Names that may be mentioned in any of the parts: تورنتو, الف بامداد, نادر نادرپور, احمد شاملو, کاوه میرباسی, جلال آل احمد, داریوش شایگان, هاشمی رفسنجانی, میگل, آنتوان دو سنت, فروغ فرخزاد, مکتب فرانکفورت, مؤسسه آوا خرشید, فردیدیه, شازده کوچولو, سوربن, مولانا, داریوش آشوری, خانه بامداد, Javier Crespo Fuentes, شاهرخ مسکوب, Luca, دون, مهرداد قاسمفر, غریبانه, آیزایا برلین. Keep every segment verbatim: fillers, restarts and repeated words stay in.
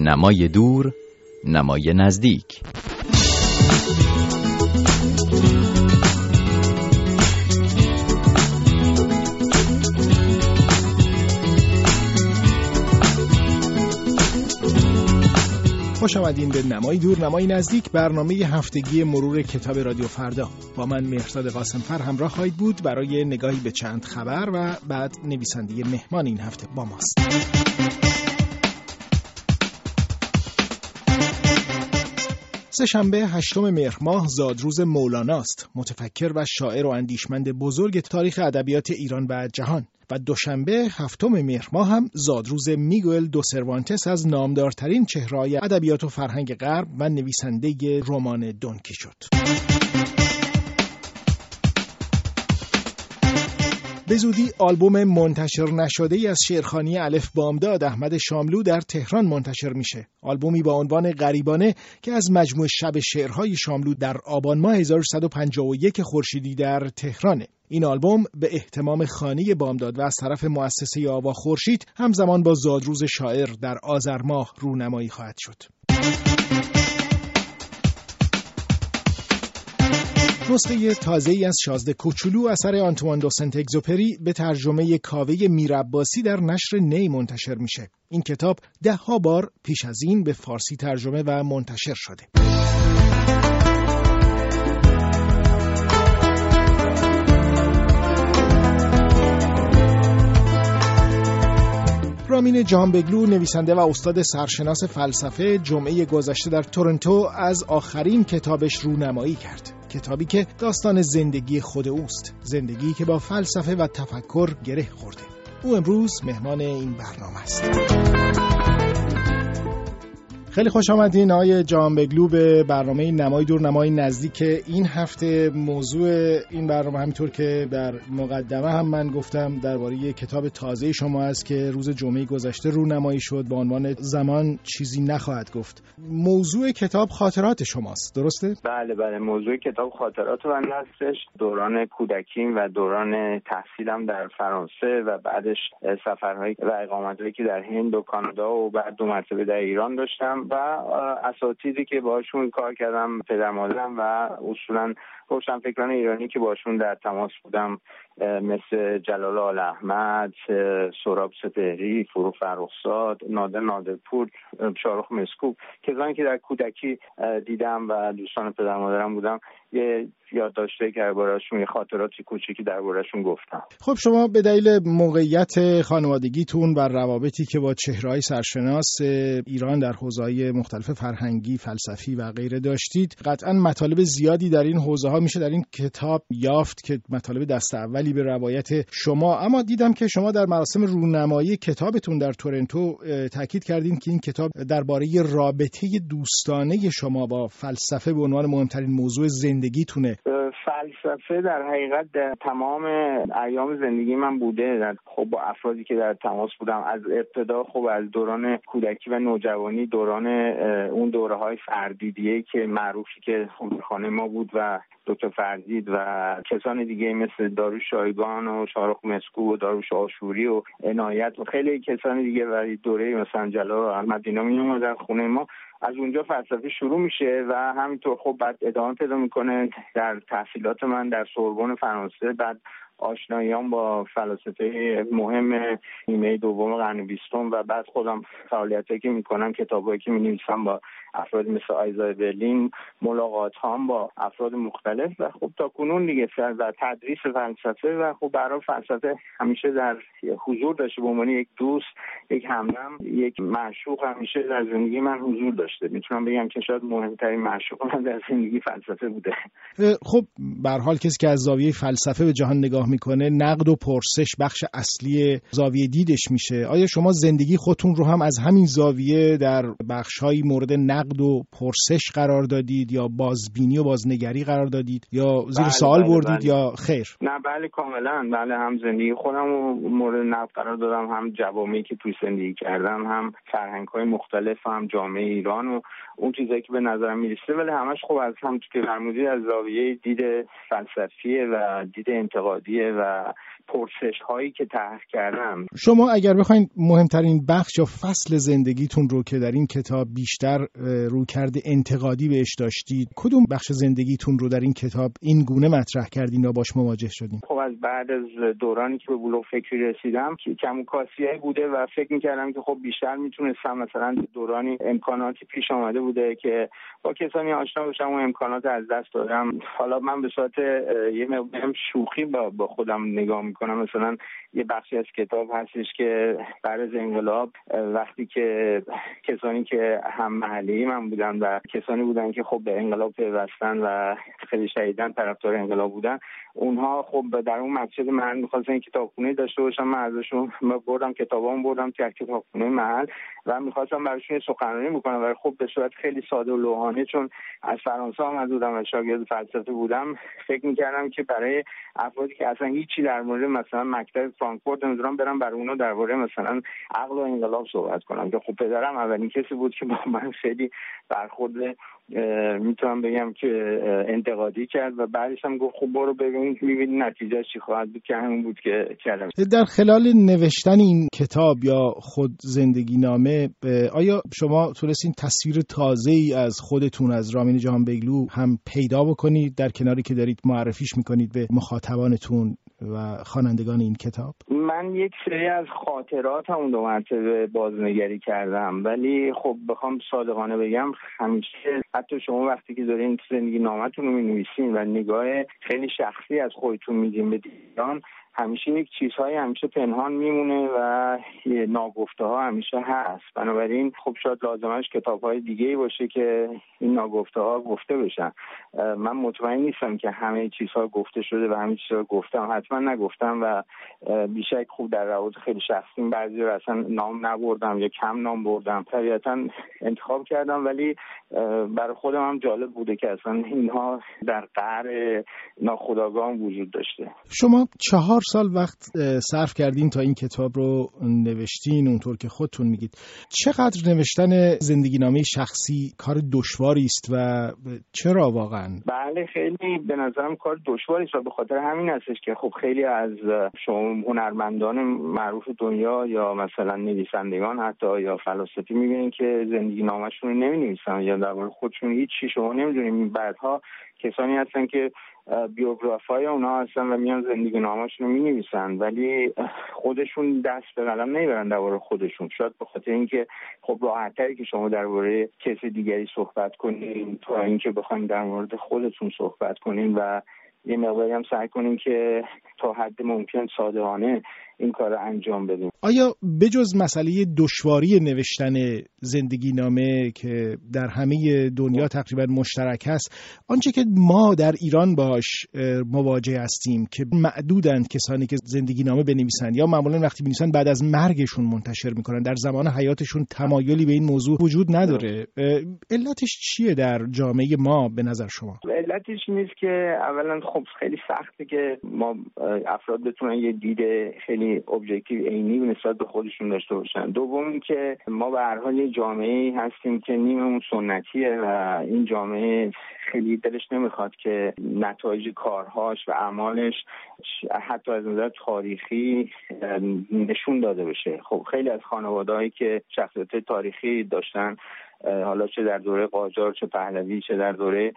نمای دور، نمای نزدیک. خوش آمدین به نمای دور نمای نزدیک، برنامه هفتگی مرور کتاب رادیو فردا. با من مهرداد قاسمفر همراه خواهید بود برای نگاهی به چند خبر و بعد نویسنده مهمان این هفته با ماست. سه‌شنبه هشتم مهر ماه زادروز مولانا است، متفکر و شاعر و اندیشمند بزرگ تاریخ ادبیات ایران و جهان. و دوشنبه هفتم مهر ماه هم زادروز میگل دو سروانتس از نامدارترین چهره‌های ادبیات و فرهنگ غرب و نویسنده رمان دون شد. به زودی آلبوم منتشر نشده‌ای از شعرخوانی الف بامداد احمد شاملو در تهران منتشر میشه. آلبومی با عنوان غریبانه که از مجموعه شب شعرهای شاملو در آبان ماه هزار و صد و پنجاه و یک خورشیدی در تهرانه. این آلبوم به اهتمام خانه بامداد و از طرف مؤسسه آوا خرشید همزمان با زادروز شاعر در آذر ماه رونمایی خواهد شد. نسخه تازه‌ای از شازده کوچولو اثر آنتوان دو سنت به ترجمه کاوه میرباسی در نشر نیم منتشر میشه. این کتاب ده ها بار پیش از این به فارسی ترجمه و منتشر شده. رامین جهانبگلو، نویسنده و استاد سرشناس فلسفه، جمعه گذشته در تورنتو از آخرین کتابش رونمایی کرد. کتابی که داستان زندگی خود اوست، زندگی که با فلسفه و تفکر گره خورده. او امروز مهمان این برنامه است. خیلی خوش آمدین آقای جهانبگلو به برنامه نمای دور نمای نزدیک این هفته. موضوع این برنامه همینطور که در مقدمه هم من گفتم درباره کتاب تازه شما است که روز جمعه گذشته رونمایی شد با عنوان زمان چیزی نخواهد گفت. موضوع کتاب خاطرات شماست، درسته؟ بله بله، موضوع کتاب خاطرات و نثرش دوران کودکیم و دوران تحصیلم در فرانسه و بعدش سفرهایی و اقامتهایی که در هند و کانادا و بعد دو مرتبه در ایران داشتم و اساتیدی که باشون کار کردم، پدر مادرم و اصولاً روشنفکران ایرانی که باشون در تماس بودم، مثل جلال آل احمد، سهراب سپهری، فروغ فرخزاد، نادر نادرپور، شاهرخ مسکوب، کسانی که در کودکی دیدم و دوستان پدر مادرم بودم، یه یادداشتی که درباره‌شون، یه خاطراتی کوچیکی درباره‌شون گفتم. خب شما به دلیل موقعیت خانوادگیتون و روابطی که با چهره‌های سرشناس ایران در حوزه‌های مختلف فرهنگی، فلسفی و غیره داشتید، قطعاً مطالب زیادی در این حوزه‌ها میشه در این کتاب یافت که مطالب دست اولی به روایت شما. اما دیدم که شما در مراسم رونمایی کتابتون در تورنتو تاکید کردین که این کتاب درباره رابطه دوستانه شما با فلسفه به عنوان مهمترین موضوع زندگیتونه. فلسفه در حقیقت در تمام ایام زندگی من بوده. خب با افرادی که در تماس بودم از ابتدا، خب از دوران کودکی و نوجوانی، دوران اون دوره‌های فردیدیه که معروفی که خانه ما بود و دکتر فردید و کسان دیگه مثل داریوش شایگان و شاهرخ مسکوب و داریوش آشوری و عنایت و خیلی کسان دیگه و دوره مثلا جلال آل احمد، اینا میومدن در خونه ما. از اونجا فلسفه شروع میشه و همینطور خب بعد ادامه پیدا میکنه در تحصیلات من در سوربن فرانسه، بعد آشناییام با فلسفه مهم نیمه دوم قرن بیستم و بعد خودم فعالیتایی که میکنم، کتابایی که مینویسم با افراد مثل آیزایا برلین، ملاقات هم با افراد مختلف و خب تا کنون دیگه و تدریس فلسفه و خب برای فلسفه همیشه در حضور داشته، به عنوان یک دوست، یک همدم، یک معشوق همیشه در زندگی من حضور داشته. میتونم بگم که شاید مهمترین معشوق من در زندگی فلسفه بوده. خب به هر حال کسی که از زاویه فلسفه به جهان نگاه میکنه، نقد و پرسش بخش اصلی زاویه دیدش میشه. آیا شما زندگی خودتون رو هم از همین زاویه در بخش‌های مورد نقد و پرسش قرار دادید یا بازبینی و بازنگری قرار دادید یا زیر بله سوال بله بردید بله. یا خیر؟ نه بله کاملا، بله هم زندگی خودم رو مورد نقد قرار دادم، هم جوامعی که توی زندگی کردم، هم فرهنگ‌های مختلف، هم جامعه ایران و اون چیزایی که به نظر میرسه، ولی همش خب از هم که فرمودید از زاویه دید فلسفی و دید انتقادی فردیدیه و پرسش هایی که طرح کردم. شما اگر بخواید مهمترین بخش یا فصل زندگیتون رو که در این کتاب بیشتر رویکرد انتقادی بهش داشتید، کدوم بخش زندگیتون رو در این کتاب این گونه مطرح کردین و باش مواجه شدین؟ خب از بعد از دورانی که به بلوغ فکری رسیدم که کم و کاسیایی بوده و فکر می‌کردم که خب بیشتر میتونستم، مثلا دورانی امکاناتی پیش آمده بوده که با کسانی آشنا بشم و امکانات از دست دادم. حالا من به صورت یه مقدار شوخی با با خودم نگاه میکنم. مثلا یه بخشی از کتاب هستش که بعد از انقلاب وقتی که کسانی که هم محلی من بودن و کسانی بودن که خب به انقلاب پیوستن و خیلی شدیداً طرفدار انقلاب بودن، اونها خب در اون مسجد محل می‌خواستن کتابخونه داشته باشم. من ازشون بردم کتابام بردم در کتابخونه محل و می‌خواستم براشون سخنرانی بکنم، ولی خب به صورت خیلی ساده و لوحانه، چون از فرانسه آمده بودم و شاگرد فلسفه بودم، فکر می‌کردم که برای افرادی که اصلا هیچی در مورد مثلا مکتب فرانکفورت نمی‌دونم برام برای اونا درباره مثلا عقل و انقلاب صحبت کنم، که خب پدرم اولین کسی بود که با من خیلی برخورد میتونم بگم که انتقادی کرد و بعدش هم گفت خب برو ببین می‌بینی نتیجه چی خواهد بود، که همون بود که کردم. در خلال نوشتن این کتاب یا خود زندگی نامه، آیا شما تونستین تصویر تازه‌ای از خودتون، از رامین جهانبگلو هم پیدا بکنید در کناری که دارید معرفیش میکنید به مخاطبانتون و خوانندگان این کتاب؟ من یک سری از خاطرات همون دو مرتبه بازنگری کردم، ولی خب بخوام صادقانه بگم همیشه حتی شما وقتی که دارین زندگی نامتون رو می‌نویسین و نگاه خیلی شخصی از خودتون میدین به دیگران، همیشه یک چیزهایی همیشه پنهان میمونه و ناگفته ها همیشه هست. بنابراین خب شاید لازمش کتاب های دیگه ای باشه که این ناگفته ها گفته بشن. من مطمئن نیستم که همه چیزها گفته شده و همه چیزها گفتم، حتما نگفتم و بیشک خوب در روابط خیلی شخصی بعضی رو اصلا نام نبردم یا کم نام بردم، طبیعتا انتخاب کردم. ولی برای خودم هم جالب بوده که اصلا اینها در قعر ناخودآگاه وجود داشته. شما چهار سال وقت صرف کردین تا این کتاب رو نوشتین، اونطور که خودتون میگید. چقدر نوشتن زندگی نامه شخصی کار دشواری است و چرا واقعا؟ بله خیلی به نظرم کار دشواری است و به خاطر همین هستش که خب خیلی از شما هنرمندان معروف دنیا یا مثلا نویسندگان حتی یا فلاسفی میبینین که زندگی نامه‌شون رو نمی‌نویسن یا در واقع خودشون هیچ چیزی شما نمی‌دونین. بعدها کسانی هستن که بیوگرافای اونا هستن و میان زندگی نامه‌شون رو می‌نویسن، ولی خودشون دست به قلم نمیبرن درباره خودشون. شاید به خاطر اینکه خب راحت‌تره که شما درباره کس دیگری صحبت کنین تا اینکه بخواین در مورد خودتون صحبت کنین و یه مقداری هم سعی کنیم که تا حد ممکن صادقانه این کار رو انجام بدیم. آیا بجز مسئله دشواری نوشتن زندگی نامه که در همه دنیا تقریبا مشترک است، آنچه که ما در ایران باش مواجه هستیم که معدودند کسانی که زندگی نامه بنویسند یا معمولا وقتی بنویسند بعد از مرگشون منتشر میکنن، در زمان حیاتشون تمایلی به این موضوع وجود نداره، علتش چیه در جامعه ما به نظر شما؟ علتش نیست که اولا خب خیلی سخته که ما افراد بتونن یه دید خیلی ابجکتیو عینی نسبت به خودشون داشته باشن. دوم اینکه ما به هر حال یه جامعه‌ای هستیم که نیممون سنتیه و این جامعه خیلی دلش نمیخواد که نتایج کارهاش و اعمالش حتی از نظر تاریخی نشون داده بشه. خب خیلی از خانواده‌هایی که شخصیت تاریخی داشتن، حالا چه در دوره قاجار چه پهلوی چه در دوره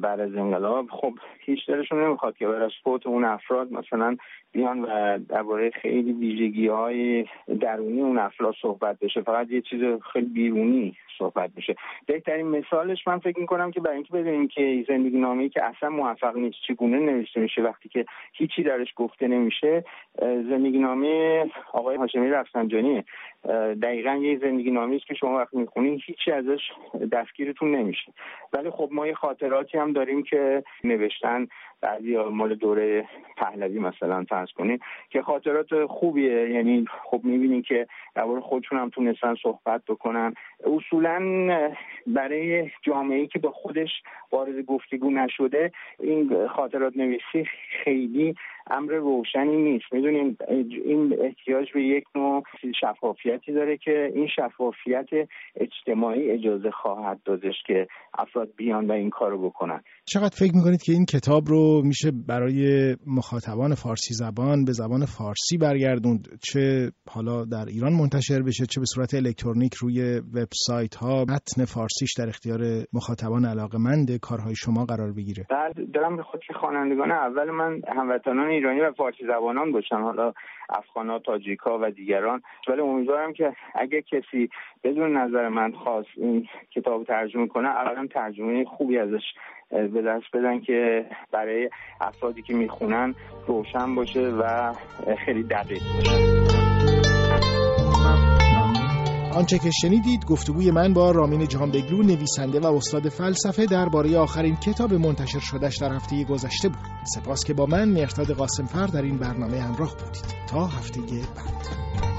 بعد از انقلاب، خب هیچ دلشون نمیخواد که برای فوت اون افراد مثلا بیان و درباره خیلی ویژگی‌های درونی اون افراد صحبت بشه، فقط یه چیز خیلی بیرونی صحبت بشه. بهترین مثالش من فکر می‌کنم که برای اینکه بدونیم که زندگی نامه‌ای که اصلا موفق نیست چگونه نوشته میشه وقتی که هیچی درش گفته نمیشه، زندگی نامه آقای هاشمی رفسنجانی دقیقاً یه زندگی نامه‌ای است که شما وقتی می‌خونید هیچی ازش دستگیرتون نمیشه. ولی خب ما یه خاطراتی هم داریم که نوشتن بعضی مال دوره پهلوی مثلا فرض کنید که خاطرات خوبیه، یعنی خب می‌بینین که درباره خودشون هم تونستن صحبت بکنن. اصولاً برای جامعه‌ای که با خودش وارد گفتگو نشده این خاطرات نویسی خیلی امر روشنی نیست. میدونیم این احتیاج به یک نوع شفافیتی داره که این شفافیت اجتماعی اجازه خواهد دادش که افراد بیان و این کارو بکنن. چقدر فکر میکنید که این کتاب رو میشه برای مخاطبان فارسی زبان به زبان فارسی برگردوند؟ چه حالا در ایران منتشر بشه، چه به صورت الکترونیک روی وبسایت ها متن فارسیش در اختیار مخاطبان علاقه‌مند کارهای شما قرار بگیره؟ بعد دارم به خود که خوانندگان اول من هموطنان ایرانی و فارسی زبانان باشن، حالا افغان‌ها، تاجیک‌ها و دیگران، ولی امیدوارم که اگه کسی بدون نظر من خواست این کتاب ترجمه کنه، اولا ترجمه خوبی ازش به دست بدن که برای افرادی که میخونن روشن باشه و خیلی دقیق باشه. آنچه که شنیدید گفتگوی من با رامین جهانبگلو، نویسنده و استاد فلسفه، درباره آخرین کتاب منتشر شدهش در هفته گذشته بود. سپاس که با من مهرداد قاسمفر در این برنامه همراه بودید. تا هفته بعد.